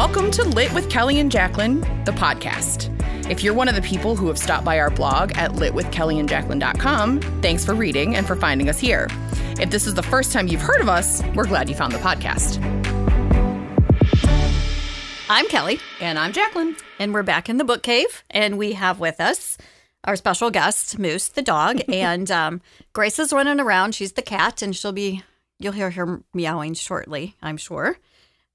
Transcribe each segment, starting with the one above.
Welcome to Lit with Kelly and Jacqueline, the podcast. If you're one of the people who have stopped by our blog at litwithkellyandjacqueline.com, thanks for reading and for finding us here. If this is the first time you've heard of us, we're glad you found the podcast. I'm Kelly. And I'm Jacqueline. And we're back in the book cave, and we have with us our special guest, Moose, the dog, and Grace is running around. She's the cat, and you'll hear her meowing shortly, I'm sure.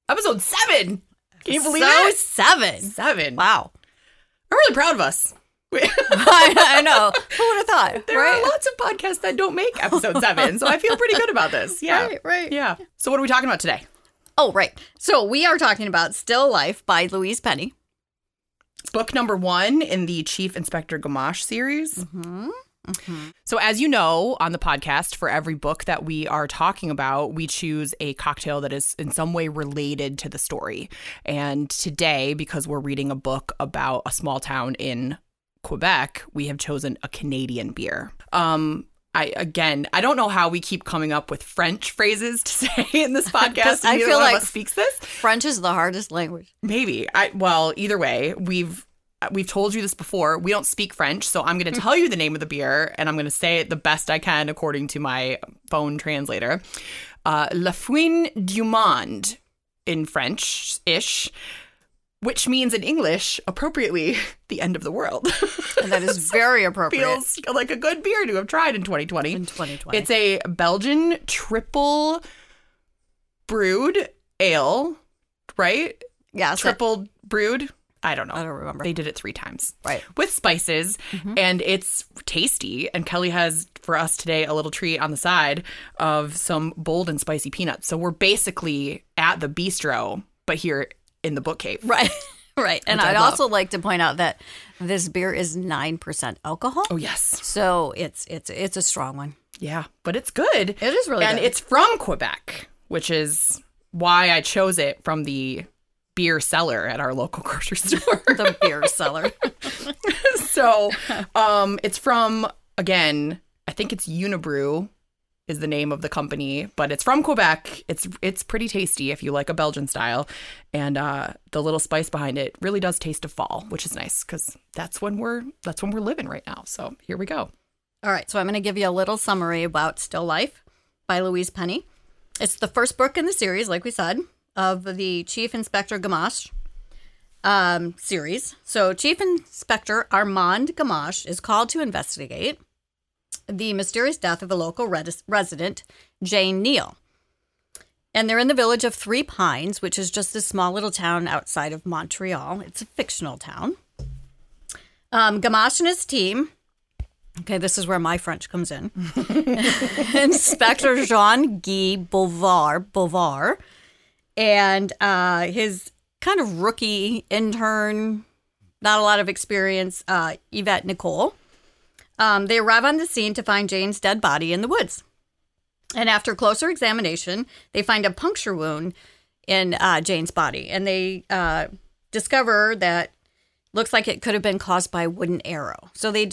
Episode 7! Can you believe it? 7! Wow. I'm really proud of us. I know. Who would have thought? There are lots of podcasts that don't make episode 7, so I feel pretty good about this. Yeah. Right. Yeah. So what are we talking about today? Oh, right. So we are talking about Still Life by Louise Penny. Book number 1 in the Chief Inspector Gamache series. Mm-hmm. Mm-hmm. So as you know, on the podcast, for every book that we are talking about, we choose a cocktail that is in some way related to the story. And today, because we're reading a book about a small town in Quebec, we have chosen a Canadian beer. I don't know how we keep coming up with French phrases to say in this podcast. I feel like speaks this. French is the hardest language. Maybe. Either way, We've told you this before. We don't speak French, so I'm going to tell you the name of the beer, and I'm going to say it the best I can according to my phone translator. La Fin du Monde in French-ish, which means in English, appropriately, the end of the world. And that is very appropriate. Feels like a good beer to have tried in 2020. It's a Belgian triple brewed ale, right? Yes. Triple brewed. I don't know. I don't remember. They did it 3 times. Right. With spices. Mm-hmm. And it's tasty. And Kelly has for us today a little treat on the side of some bold and spicy peanuts. So we're basically at the bistro, but here in the book cave. Right. Right. And I'd also like to point out that this beer is 9% alcohol. Oh, yes. So it's a strong one. Yeah. But it's good. It is really good. And it's from Quebec, which is why I chose it from the beer cellar at our local grocery store. The beer cellar. So it's from, again, I think it's Unibrew is the name of the company, but it's from Quebec. It's pretty tasty if you like a Belgian style. And the little spice behind it really does taste of fall, which is nice because that's when we're living right now. So here we go. All right. So I'm going to give you a little summary about Still Life by Louise Penny. It's the first book in the series, like we said, of the Chief Inspector Gamache series. So Chief Inspector Armand Gamache is called to investigate the mysterious death of a local resident, Jane Neal. And they're in the village of Three Pines, which is just this small little town outside of Montreal. It's a fictional town. Gamache and his team, okay, this is where my French comes in, Inspector Jean-Guy Beauvoir, and his kind of rookie intern, not a lot of experience, Yvette Nichol. They arrive on the scene to find Jane's dead body in the woods. And after closer examination, they find a puncture wound in Jane's body. And they discover that looks like it could have been caused by a wooden arrow. So they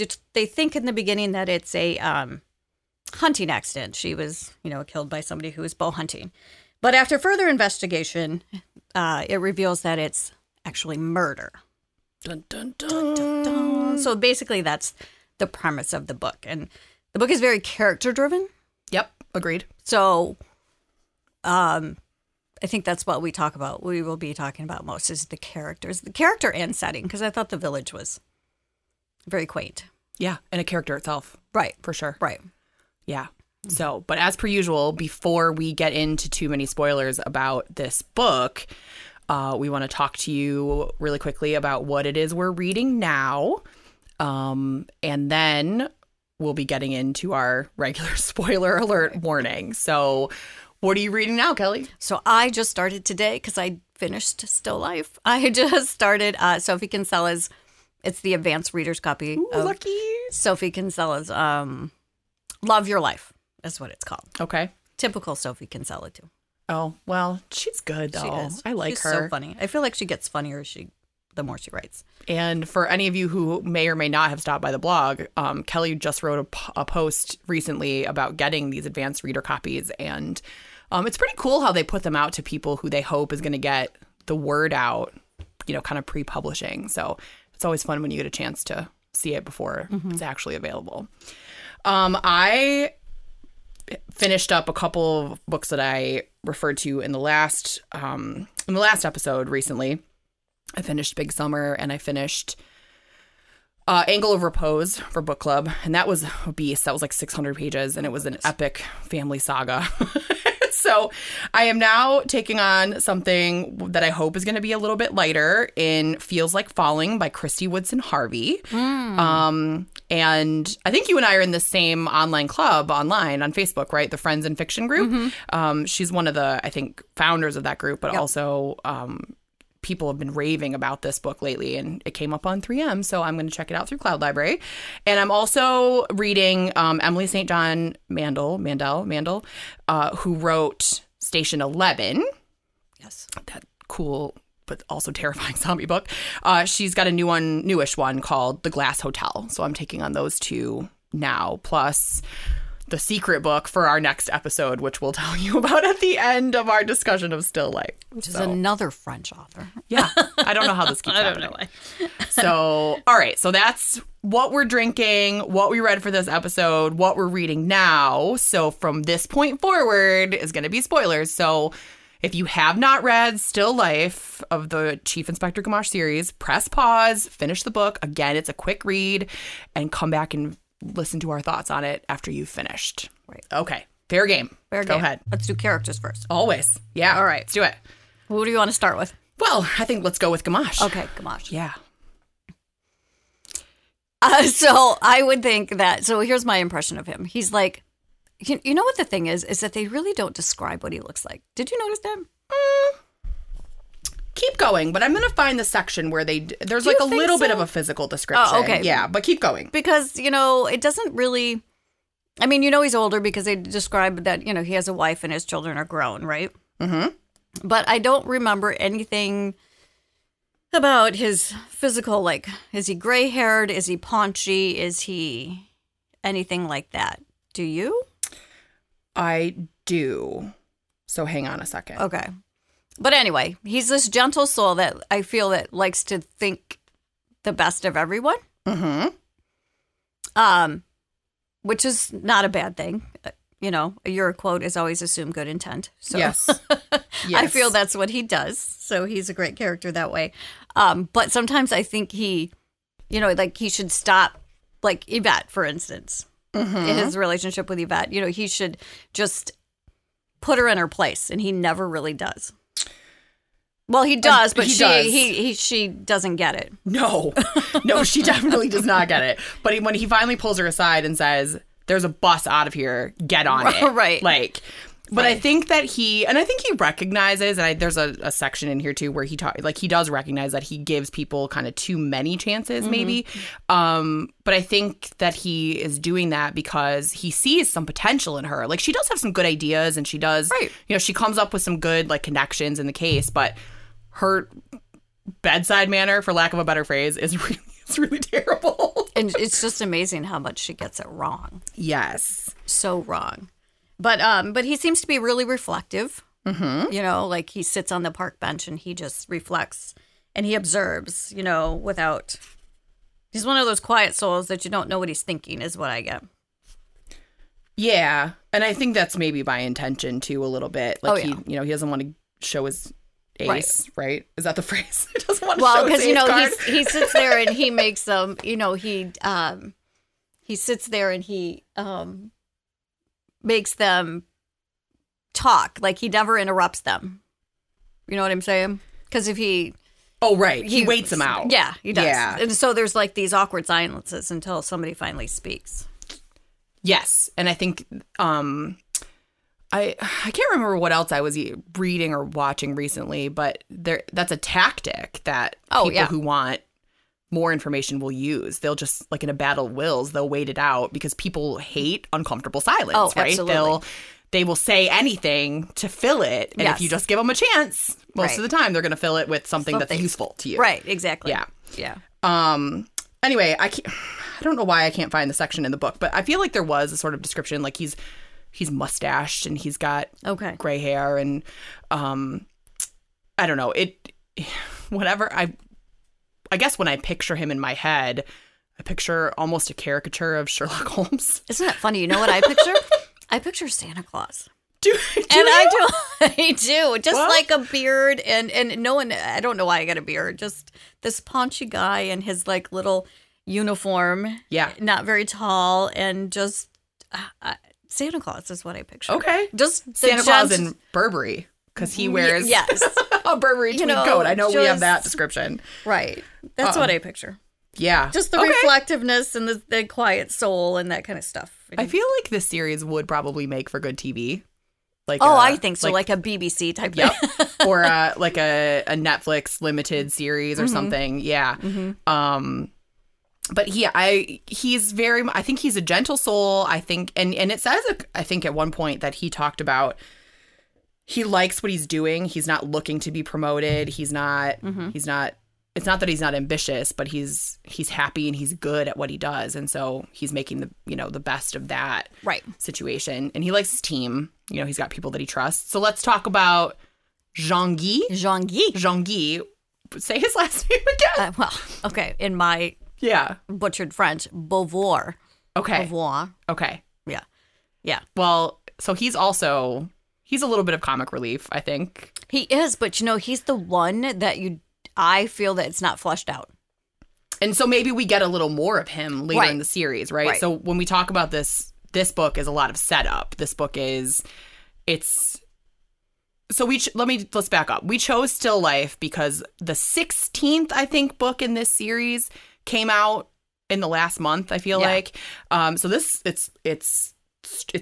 think in the beginning that it's a hunting accident. She was, killed by somebody who was bow hunting. But after further investigation, it reveals that it's actually murder. Dun, dun, dun. Dun, dun, dun. So basically, that's the premise of the book. And the book is very character-driven. Yep, agreed. So I think that's what we will be talking about most is the characters. The character and setting, because I thought the village was very quaint. Yeah, and a character itself. Right. For sure. Right. Yeah. So, but as per usual, before we get into too many spoilers about this book, we want to talk to you really quickly about what it is we're reading now. And then we'll be getting into our regular spoiler alert warning. So what are you reading now, Kelly? So I just started today because I finished Still Life. I just started Sophie Kinsella's, it's the advanced reader's copy. Ooh, of lucky. Sophie Kinsella's Love Your Life. That's what it's called. Okay. Typical Sophie Kinsella, too. Oh, well, she's good, though. She is. I like her. She's so funny. I feel like she gets funnier the more she writes. And for any of you who may or may not have stopped by the blog, Kelly just wrote a post recently about getting these advanced reader copies. And it's pretty cool how they put them out to people who they hope is going to get the word out, you know, kind of pre-publishing. So it's always fun when you get a chance to see it before it's actually available. I finished up a couple of books that I referred to in the last episode recently. I finished Big Summer and I finished Angle of Repose for book club, and that was a beast. That was like 600 pages, and it was an epic family saga. So I am now taking on something that I hope is going to be a little bit lighter in Feels Like Falling by Christy Woodson Harvey. And I think you and I are in the same online club online on Facebook, right? The Friends in Fiction group. She's one of the, I think, founders of that group, but also people have been raving about this book lately, and it came up on 3M, so I'm going to check it out through Cloud Library. And I'm also reading Emily St. John Mandel, who wrote Station 11. Yes. That cool but also terrifying zombie book. She's got a newish one called The Glass Hotel, so I'm taking on those two now, plus the secret book for our next episode, which we'll tell you about at the end of our discussion of Still Life. Which is another French author. Yeah. I don't know how this keeps happening. I don't know why. So, all right. So that's what we're drinking, what we read for this episode, what we're reading now. So from this point forward is going to be spoilers. So if you have not read Still Life of the Chief Inspector Gamache series, press pause, finish the book. Again, it's a quick read, and come back and listen to our thoughts on it after you've finished. Right. Okay. Fair game. Go ahead. Let's do characters first. Always. Yeah. All right. Let's do it. Who do you want to start with? Well, I think let's go with Gamache. Okay. Gamache. Yeah. So I would think that, so here's my impression of him. He's like, you know what the thing is that they really don't describe what he looks like. Did you notice that? Keep going, but I'm going to find the section where there's like a little bit of a physical description. Oh, okay. Yeah, but keep going. Because, you know, it doesn't really, I mean, you know he's older because they describe that, you know, he has a wife and his children are grown, right? Mm-hmm. But I don't remember anything about his physical, like, is he gray-haired? Is he paunchy? Is he anything like that? Do you? I do. So hang on a second. Okay. But anyway, he's this gentle soul that I feel that likes to think the best of everyone, which is not a bad thing. You know, your quote is always assume good intent. So yes. I feel that's what he does. So he's a great character that way. But sometimes I think he should stop, like Yvette, for instance, in his relationship with Yvette. You know, he should just put her in her place, and he never really does. Well, he does, but she doesn't get it. No, she definitely does not get it. But when he finally pulls her aside and says, "There's a bus out of here. Get on it," right? Like, but right. I think that he recognizes, and there's a section in here too where he he does recognize that he gives people kind of too many chances, maybe. But I think that he is doing that because he sees some potential in her. Like, she does have some good ideas, and she does, you know, she comes up with some good like connections in the case, but her bedside manner, for lack of a better phrase, is really terrible. And it's just amazing how much she gets it wrong. Yes. So wrong. But he seems to be really reflective. You know, like he sits on the park bench and he just reflects and he observes, you know, without. He's one of those quiet souls that you don't know what he's thinking is what I get. Yeah. And I think that's maybe by intention, too, a little bit. Like, he doesn't want to show his ace, right? Is that the phrase? He doesn't want to show his ace card. Well, because, you know, he sits there and he makes them, you know, he sits there and he makes them talk. Like, he never interrupts them. You know what I'm saying? Because if he... Oh, right. He waits them out. Yeah, he does. Yeah. And so there's like these awkward silences until somebody finally speaks. Yes. And I think... I can't remember what else I was reading or watching recently, but that's a tactic that people who want more information will use. They'll just, like in a battle of wills, they'll wait it out because people hate uncomfortable silence, right? Absolutely. They will say anything to fill it. And if you just give them a chance, most of the time they're going to fill it with something that's useful to you. Right, exactly. Yeah. Anyway, I don't know why I can't find the section in the book, but I feel like there was a sort of description, like he's mustached and he's got gray hair and I don't know. It whatever, I guess when I picture him in my head, I picture almost a caricature of Sherlock Holmes. Isn't that funny? You know what I picture? I picture Santa Claus. I do. Just what? Like a beard and no one, I don't know why I got a beard. Just this paunchy guy and his like little uniform. Yeah. Not very tall and just Santa Claus is what I picture. Okay. Just Santa Claus in Burberry because he wears a Burberry tweed coat. I know just, we have that description. Right. That's what I picture. Yeah. Just the reflectiveness and the quiet soul and that kind of stuff. I feel like this series would probably make for good TV. Like I think so. Like a BBC type thing. Or like a Netflix limited series or something. Yeah. Mm-hmm. But he's very, I think he's a gentle soul. I think, and it says, I think at one point that he talked about he likes what he's doing. He's not looking to be promoted. He's not. It's not that he's not ambitious, but he's happy and he's good at what he does, and so he's making the the best of that situation. And he likes his team. He's got people that he trusts. So let's talk about Jean-Guy. Say his last name again. In my butchered French, Beauvoir. Okay. Beauvoir. Okay. Yeah. Yeah. Well, so he's also a little bit of comic relief, I think. He is, but he's the one that I feel that it's not fleshed out. And so maybe we get a little more of him later in the series, right? So when we talk about this book is a lot of setup. This book is, let's back up. We chose Still Life because the 16th, I think, book in this series came out in the last month, I feel like. So this, it's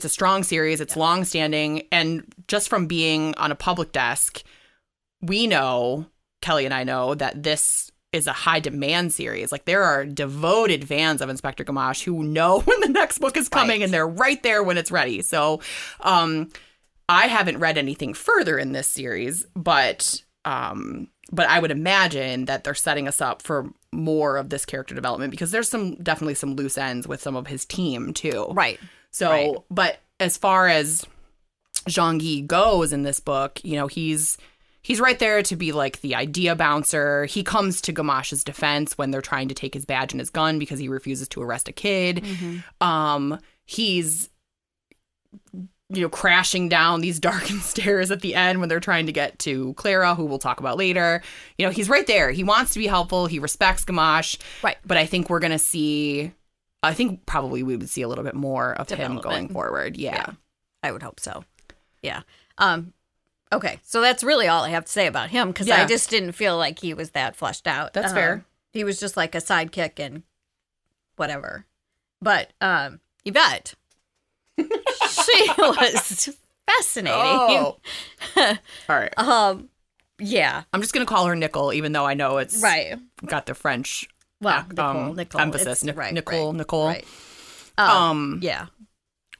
a strong series. It's long-standing. And just from being on a public desk, we know... Kelly and I know that this is a high demand series. Like there are devoted fans of Inspector Gamache who know when the next book is coming and they're right there when it's ready. So I haven't read anything further in this series, but I would imagine that they're setting us up for more of this character development because there's definitely some loose ends with some of his team too. Right. So, but as far as Jean-Guy goes in this book, he's right there to be like the idea bouncer. He comes to Gamache's defense when they're trying to take his badge and his gun because he refuses to arrest a kid. Mm-hmm. He's, crashing down these darkened stairs at the end when they're trying to get to Clara, who we'll talk about later. He's right there. He wants to be helpful. He respects Gamache. Right. But I think we're going to see, probably we would see a little bit more of him going forward. Yeah. I would hope so. Yeah. Okay, so that's really all I have to say about him because I just didn't feel like he was that fleshed out. That's fair. He was just like a sidekick and whatever. But Yvette, she was fascinating. Oh. All right. Yeah. I'm just going to call her Nichol, even though I know it's got the French Nichol emphasis. Nichol. Right. Yeah.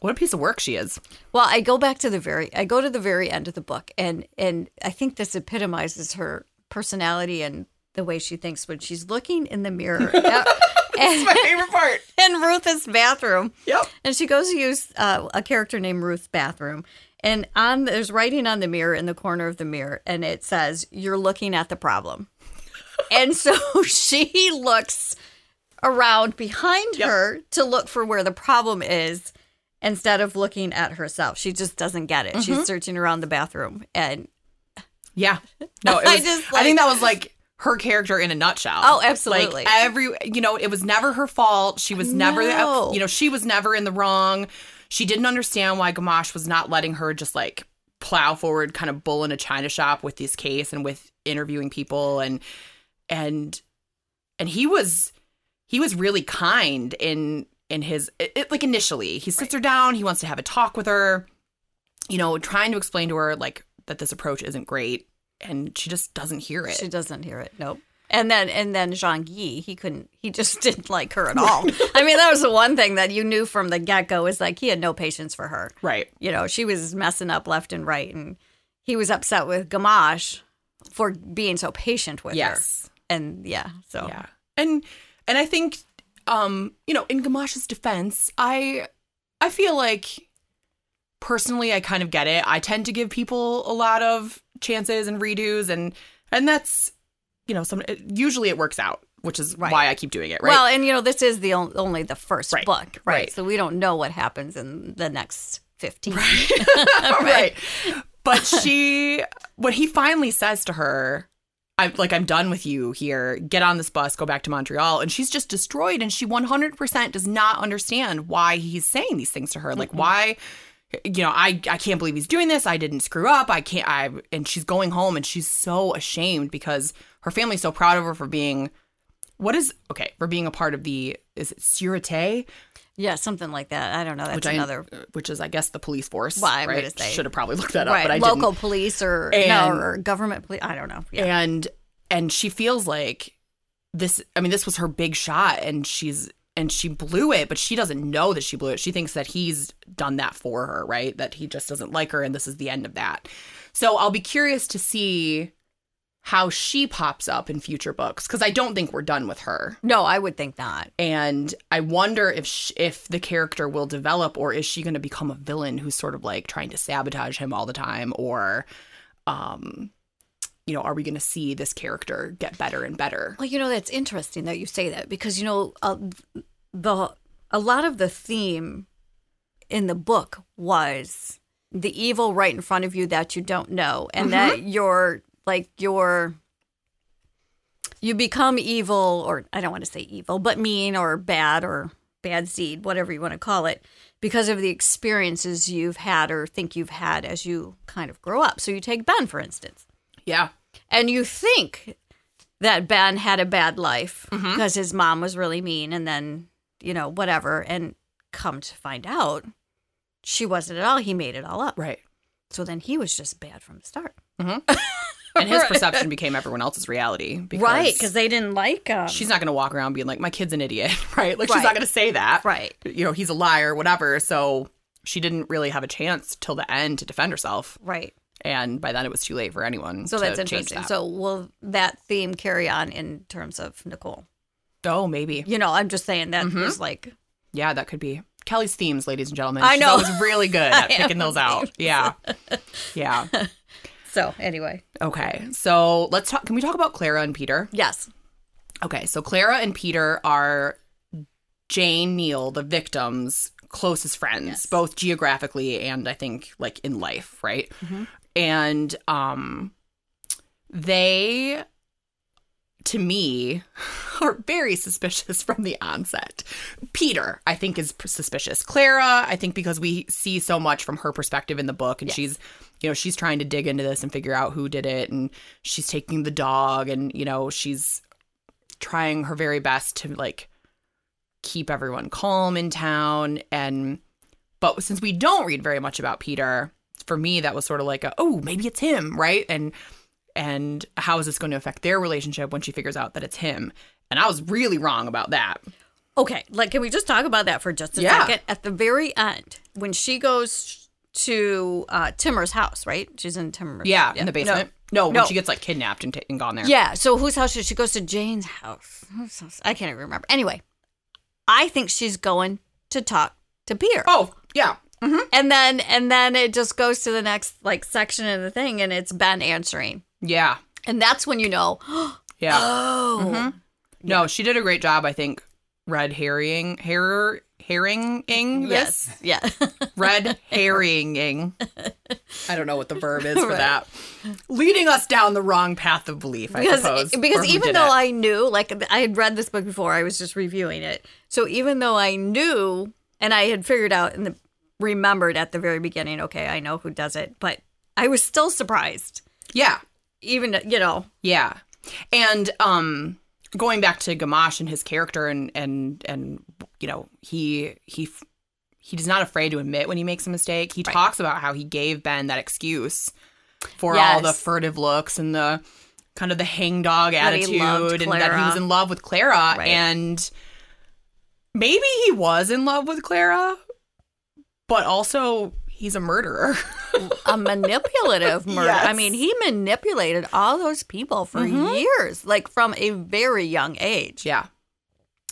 What a piece of work she is. Well, I go back to the very end of the book, and I think this epitomizes her personality and the way she thinks when she's looking in the mirror. That's my favorite part. In Ruth's bathroom. Yep. And she goes to use a character named Ruth's bathroom, and there's writing on the mirror in the corner of the mirror, and it says, "You're looking at the problem." And so she looks around behind her to look for where the problem is. Instead of looking at herself, she just doesn't get it. Mm-hmm. She's searching around the bathroom, and I think that was like her character in a nutshell. Oh, absolutely. Like it was never her fault. She was never, she was never in the wrong. She didn't understand why Gamache was not letting her just like plow forward, kind of bull in a china shop with this case and with interviewing people, and he was really kind in. In his, initially, he sits her down. He wants to have a talk with her, trying to explain to her, that this approach isn't great. And she just doesn't hear it. She doesn't hear it. Nope. And then Jean-Guy, he just didn't like her at all. I mean, that was the one thing that you knew from the get-go is, he had no patience for her. Right. She was messing up left and right. And he was upset with Gamache for being so patient with her. And, so. Yeah. And I think... in Gamache's defense, I feel like personally I kind of get it. I tend to give people a lot of chances and redos, and that's you know, some usually it works out, which is why I keep doing it, right? Well, and, you know, this is the only the first book, right? So we don't know what happens in the next 15. Right. Right. But when he finally says to her, I'm done with you here, get on this bus, go back to Montreal. And she's just destroyed. And she 100% does not understand why he's saying these things to her. Like, why, you know, I can't believe he's doing this. I didn't screw up. And she's going home and she's so ashamed because her family's so proud of her for being, for being a part of the, is it Surete? Yeah, something like that. I don't know. That's which is, I guess, the police force. Well, I'm going to say. Should have probably looked that up, but I didn't. Local police or government police. I don't know. Yeah. And she feels like this. I mean, this was her big shot, and she blew it, but she doesn't know that she blew it. She thinks that he's done that for her, right? That he just doesn't like her, and this is the end of that. So I'll be curious to see how she pops up in future books, because I don't think we're done with her. No, I would think not. And I wonder if the character will develop, or is she going to become a villain who's sort of like trying to sabotage him all the time, or, you know, are we going to see this character get better and better? Well, you know, that's interesting that you say that, because, you know, a lot of the theme in the book was the evil right in front of you that you don't know, and that you're... you become evil, or I don't want to say evil, but mean or bad seed, whatever you want to call it, because of the experiences you've had or think you've had as you kind of grow up. So you take Ben, for instance. Yeah. And you think that Ben had a bad life because his mom was really mean and then, you know, whatever. And come to find out, she wasn't at all. He made it all up. Right. So then he was just bad from the start. Mm-hmm. And his perception became everyone else's reality. Because they didn't like him. She's not going to walk around being like, my kid's an idiot, right? Like, she's not going to say that. Right. You know, he's a liar, whatever. So she didn't really have a chance till the end to defend herself. Right. And by then it was too late for anyone to change that. So that's interesting. So will that theme carry on in terms of Nichol? Oh, maybe. You know, I'm just saying that is like... Yeah, that could be. Kelly's themes, ladies and gentlemen. I know. She's always really good at picking those out. Yeah. Yeah. So, anyway. Okay. So, let's talk. Can we talk about Clara and Peter? Yes. Okay. So, Clara and Peter are Jane Neal, the victim's closest friends, both geographically and I think, like, in life, right? Mm-hmm. And they, to me, are very suspicious from the onset. Peter, I think, is suspicious. Clara, I think, because we see so much from her perspective in the book, and she's... You know, she's trying to dig into this and figure out who did it, and she's taking the dog, and, you know, she's trying her very best to, like, keep everyone calm in town. But since we don't read very much about Peter, for me, that was sort of like, maybe it's him, right? And how is this going to affect their relationship when she figures out that it's him? And I was really wrong about that. Okay, like, can we just talk about that for just a second? At the very end, when she goes... to Timmer's house, right? She's in Timmer's. Yeah, in the basement. No, when she gets, like, kidnapped and gone there. Yeah, so whose house she goes to? Jane's house. I can't even remember. Anyway, I think she's going to talk to Peter. Oh, yeah. Mm-hmm. And then it just goes to the next, like, section of the thing, and it's Ben answering. Yeah. And that's when you know. Yeah. Oh. Mm-hmm. No, she did a great job, I think. Red herringing this? Yes. Yeah. Red herringing. I don't know what the verb is for that. Leading us down the wrong path of belief, I suppose. Because even though I knew, like, I had read this book before, I was just reviewing it. So even though I knew, and I had figured out and remembered at the very beginning, okay, I know who does it, but I was still surprised. Yeah. Even, you know. Yeah. And, going back to Gamache and his character and you know, he's not afraid to admit when he makes a mistake. He talks about how he gave Ben that excuse for all the furtive looks and the kind of the hangdog attitude, and that he was in love with Clara. Right. And maybe he was in love with Clara, but also he's a murderer. A manipulative murderer. Yes. I mean, he manipulated all those people for years, like, from a very young age. Yeah.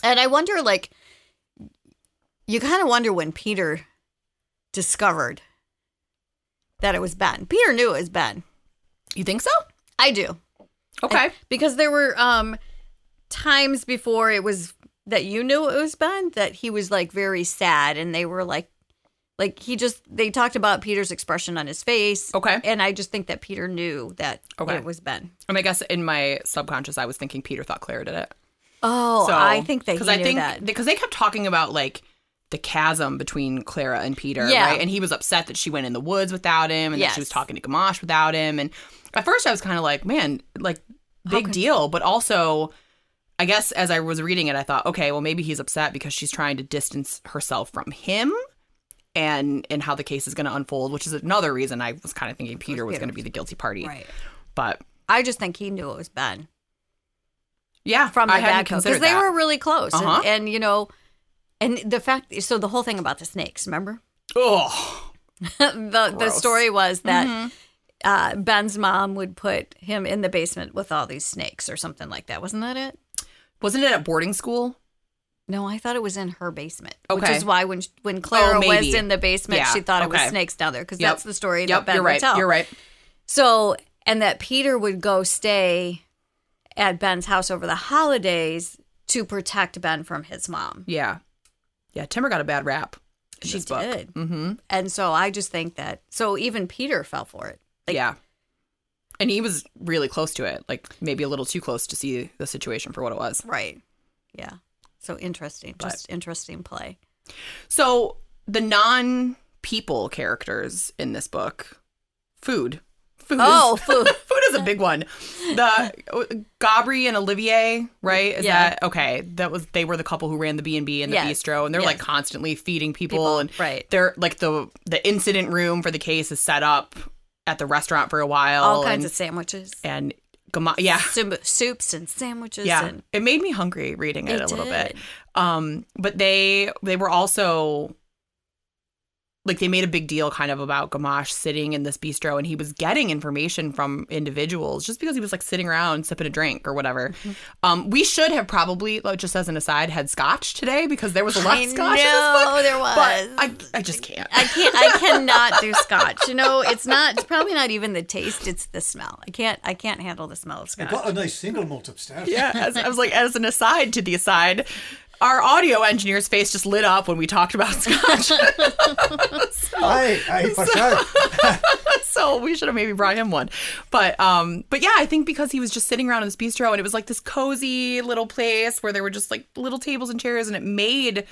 And I wonder, like, you kind of wonder when Peter discovered that it was Ben. Peter knew it was Ben. You think so? I do. Okay. And, because there were times before it was that you knew it was Ben that he was like very sad, and they were like he just they talked about Peter's expression on his face. Okay. And I just think that Peter knew that it was Ben. And I guess in my subconscious, I was thinking Peter thought Claire did it. Oh, so, I think they knew that. Because they kept talking about, like, the chasm between Clara and Peter, right? And he was upset that she went in the woods without him and that she was talking to Gamache without him. And at first I was kind of like, man, like, big deal. But also, I guess as I was reading it, I thought, okay, well, maybe he's upset because she's trying to distance herself from him and how the case is going to unfold, which is another reason I was kind of thinking Peter was going to be the guilty party. Right. But I just think he knew it was Ben. Yeah, from the backhoe because they were really close, and you know, and the fact. So the whole thing about the snakes, remember? Oh, the story was that Ben's mom would put him in the basement with all these snakes or something like that. Wasn't that it? Wasn't it at boarding school? No, I thought it was in her basement, which is why when Clara was in the basement, she thought it was snakes down there because that's the story that Ben would tell. You're right. So and that Peter would go stay at Ben's house over the holidays to protect Ben from his mom. Yeah. Yeah, Timber got a bad rap. She did. Mm-hmm. And so I just think that, so even Peter fell for it. Like, yeah. And he was really close to it, like maybe a little too close to see the situation for what it was. Right. Yeah. So interesting. But, just interesting play. So the non-people characters in this book, food. Food is a big one. The Gabri and Olivier, right? Is that okay? That was they were the couple who ran the B&B and the bistro, and they're like constantly feeding people, and they're like the incident room for the case is set up at the restaurant for a while. All kinds of sandwiches and soups and sandwiches. Yeah, and it made me hungry reading it a little bit. But they were also. Like, they made a big deal kind of about Gamache sitting in this bistro, and he was getting information from individuals just because he was, like, sitting around sipping a drink or whatever. Mm-hmm. We should have probably, like, just as an aside, had scotch today because there was a lot of scotch in this book. There was. But I just can't. I cannot do scotch. You know, it's probably not even the taste. It's the smell. I can't handle the smell of scotch. I got a nice single malt upstairs. Yeah. I was like, as an aside to the aside. Our audio engineer's face just lit up when we talked about scotch. So we should have maybe brought him one. But yeah, I think because he was just sitting around in this bistro, and it was like this cozy little place where there were just like little tables and chairs, and it made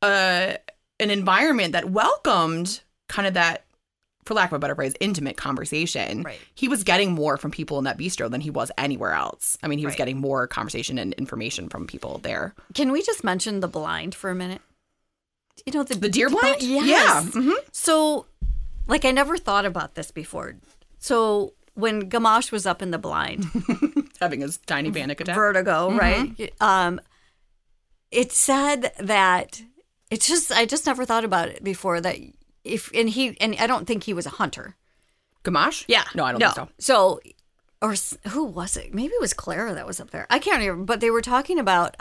an environment that welcomed kind of that, for lack of a better phrase, intimate conversation. Right. He was getting more from people in that bistro than he was anywhere else. I mean, he was getting more conversation and information from people there. Can we just mention the blind for a minute? You know, the deer blind? Yes. Yeah. Mm-hmm. So, like, I never thought about this before. So when Gamache was up in the blind. Having his tiny panic attack. Vertigo, right? It said that, I just never thought about it before that, I don't think he was a hunter. Gamache? Yeah. No, I don't think so. So, or who was it? Maybe it was Clara that was up there. I can't remember, but they were talking about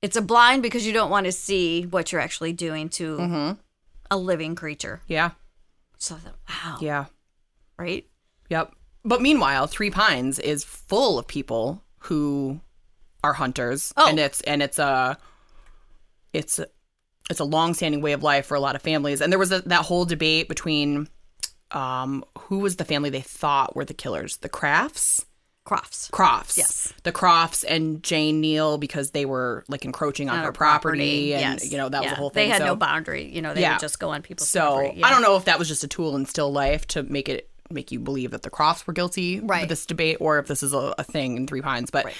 it's a blind because you don't want to see what you're actually doing to a living creature. Yeah. So I thought, wow. Yeah. Right? Yep. But meanwhile, Three Pines is full of people who are hunters. Oh. It's a long-standing way of life for a lot of families. And there was that whole debate between who was the family they thought were the killers. The Crofts? Crofts. Yes. The Crofts and Jane Neal, because they were, like, encroaching on her property. And, you know, that was the whole thing. They had no boundary. You know, they would just go on people's property. Yeah. I don't know if that was just a tool in still life to make you believe that the Crofts were guilty of this debate, or if this is a thing in Three Pines. But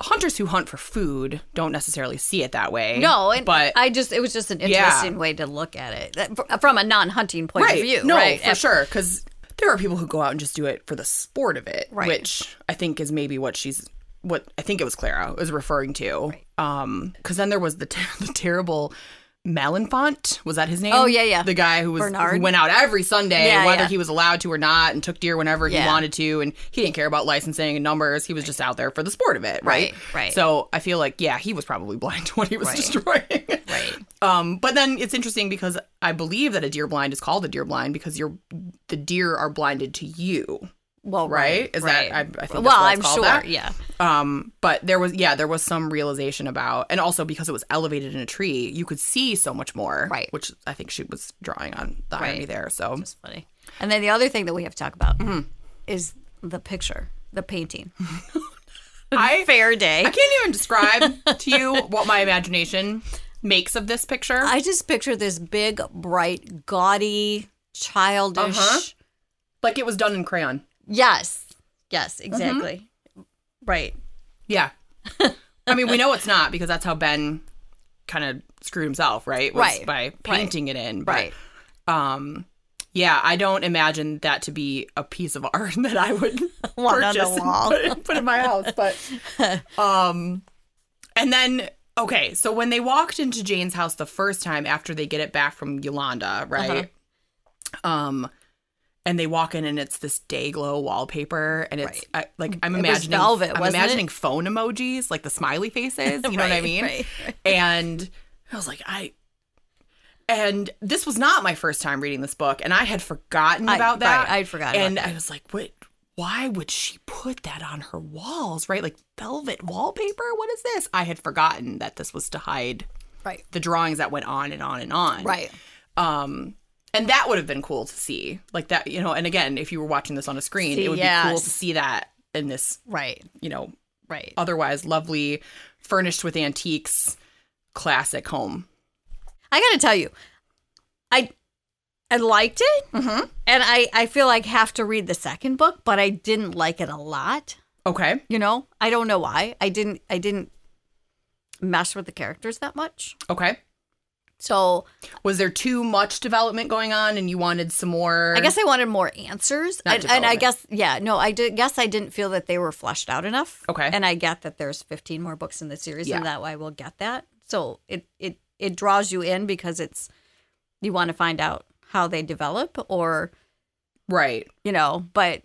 hunters who hunt for food don't necessarily see it that way. No, but it was just an interesting way to look at it from a non-hunting point of view. No, for sure, because there are people who go out and just do it for the sport of it, which I think is maybe what I think it was Clara was referring to. Because then there was the terrible Malenfant, was that his name? Oh, yeah. The guy who went out every Sunday, whether he was allowed to or not, and took deer whenever he wanted to, and he didn't care about licensing and numbers. He was just out there for the sport of it, right? So I feel like, he was probably blind to what he was destroying. But then it's interesting because I believe that a deer blind is called a deer blind because the deer are blinded to you. Well, right? Is right. that I think well, I'm sure. That. Yeah. But there was some realization about, and also because it was elevated in a tree, you could see so much more. Right. Which I think she was drawing on the irony there. So just funny. And then the other thing that we have to talk about is the picture, the painting. Fair day. I can't even describe to you what my imagination makes of this picture. I just picture this big, bright, gaudy, childish, like it was done in crayon. Yes, exactly. Mm-hmm. Right. Yeah. I mean, we know it's not because that's how Ben kind of screwed himself, right? By painting it in. But, yeah, I don't imagine that to be a piece of art that I would purchase on the wall. And put in my house. But, and then, okay, so when they walked into Jane's house the first time after they get it back from Yolanda, right? And they walk in, and it's this day glow wallpaper, and it's I'm imagining phone emojis, like the smiley faces. You know what I mean? Right. And I was like, and this was not my first time reading this book, and I had forgotten about that. Right, I'd forgotten, and I was like, what? Why would she put that on her walls? Right, like velvet wallpaper. What is this? I had forgotten that this was to hide the drawings that went on and on and on. Right. And that would have been cool to see, like that, you know. And again, if you were watching this on a screen, it would be cool to see that in this, otherwise lovely, furnished with antiques, classic home. I got to tell you, I liked it, and I feel like have to read the second book, but I didn't like it a lot. Okay, you know, I don't know why. I didn't mesh with the characters that much. Okay. So was there too much development going on and you wanted some more? I guess I wanted more answers. And I guess, I didn't feel that they were fleshed out enough. Okay. And I get that there's 15 more books in the series and that I will get that. So it draws you in because it's, you want to find out how they develop or. Right. You know, but.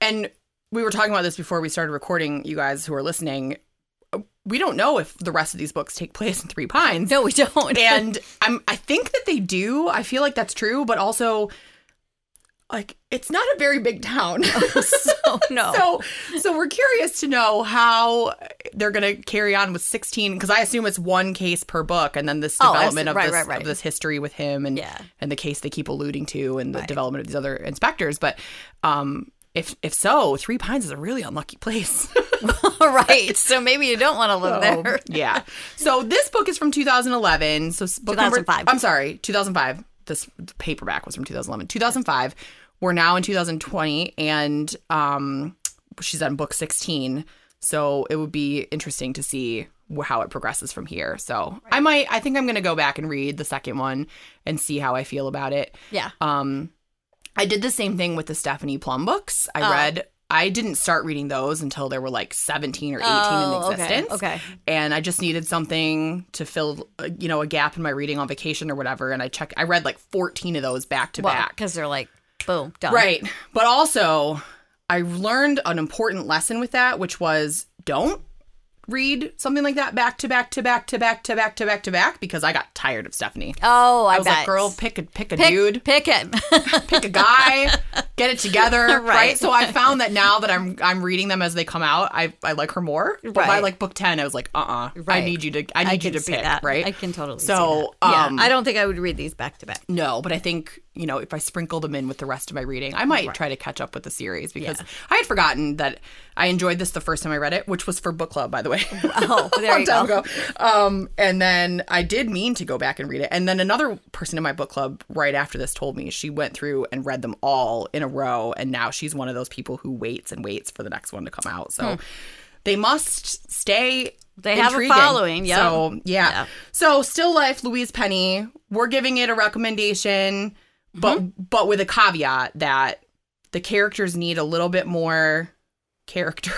And we were talking about this before we started recording, you guys who are listening. We don't know if the rest of these books take place in Three Pines. No, we don't. And I think that they do. I feel like that's true. But also, like, it's not a very big town. So, no. So we're curious to know how they're going to carry on with 16. Because I assume it's one case per book. And then this development of this history with him and the case they keep alluding to and the development of these other inspectors. But if so, Three Pines is a really unlucky place. Right. So maybe you don't want to live there. Yeah. So this book is from 2011. So book 2005. 2005. This paperback was from 2011. 2005. We're now in 2020 and she's on book 16. So it would be interesting to see how it progresses from here. So I think I'm going to go back and read the second one and see how I feel about it. Yeah. I did the same thing with the Stephanie Plum books. I didn't start reading those until there were like 17 or 18 in existence. Okay. And I just needed something to fill, a gap in my reading on vacation or whatever. And I read like 14 of those back to back. Because they're like, boom, done. Right. But also, I learned an important lesson with that, which was don't read something like that back to back to back to back to back to back to back because I got tired of Stephanie. Oh, I bet. I was like, girl, pick a dude. Pick him. Pick a guy. Get it together. Right. So I found that now that I'm reading them as they come out, I like her more. But by like book 10, I was like, right. I need you to pick. That. Right. I can totally see that. Yeah, I don't think I would read these back to back. No, but I think, if I sprinkle them in with the rest of my reading, I might try to catch up with the series because I had forgotten that I enjoyed this the first time I read it, which was for book club, by the way. Oh, there you go. Long time ago. And then I did mean to go back and read it. And then another person in my book club right after this told me she went through and read them all in a row. And now she's one of those people who waits and waits for the next one to come out. So they must stay. They have intriguing. A following. Yeah. So, yeah. So Still Life, Louise Penny, we're giving it a recommendation. But with a caveat that the characters need a little bit more character.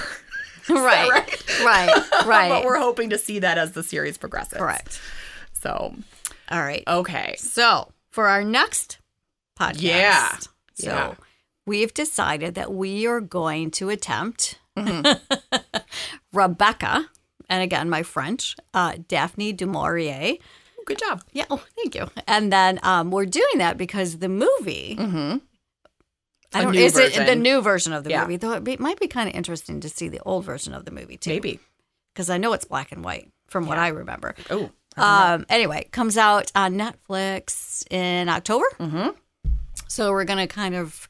Right. But we're hoping to see that as the series progresses. Correct. So. All right. Okay. So for our next podcast. Yeah. So we've decided that we are going to attempt Rebecca, and again, my French, Daphne du Maurier. Good job. Yeah. Oh, thank you. And then we're doing that because the movie I don't, is version. It the new version of the movie? Though it might be kind of interesting to see the old version of the movie too. Maybe. Because I know it's black and white from what I remember. Oh. Anyway, comes out on Netflix in October. Mm-hmm. So we're going to kind of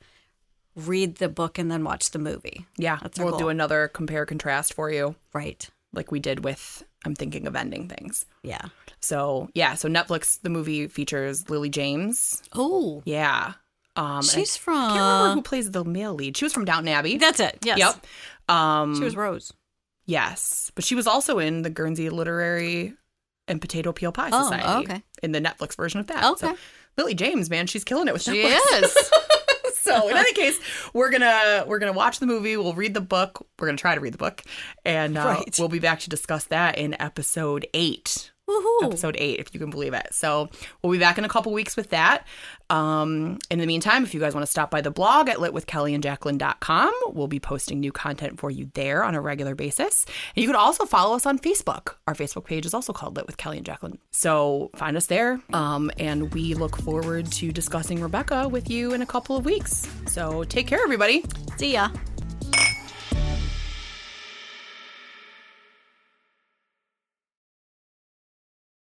read the book and then watch the movie. Yeah. We'll do another compare contrast for you. Right. Like we did with I'm Thinking of Ending Things. Yeah. So Netflix, the movie features Lily James. Oh. Yeah. She's from... I can't remember who plays the male lead. She was from Downton Abbey. That's it. Yes. Yep. She was Rose. Yes. But she was also in the Guernsey Literary and Potato Peel Pie Society. Oh, okay. In the Netflix version of that. Okay. So Lily James, man, she's killing it with Netflix. She is. So in any case, we're gonna watch the movie. We'll read the book. We're gonna try to read the book, and we'll be back to discuss that in episode 8. Woohoo! Episode 8, if you can believe it. So we'll be back in a couple weeks with that. In the meantime, if you guys want to stop by the blog at litwithkellyandjacqueline.com, we'll be posting new content for you there on a regular basis. And you can also follow us on Facebook. Our Facebook page is also called Lit with Kelly and Jacqueline. So find us there. And we look forward to discussing Rebecca with you in a couple of weeks. So take care, everybody. See ya.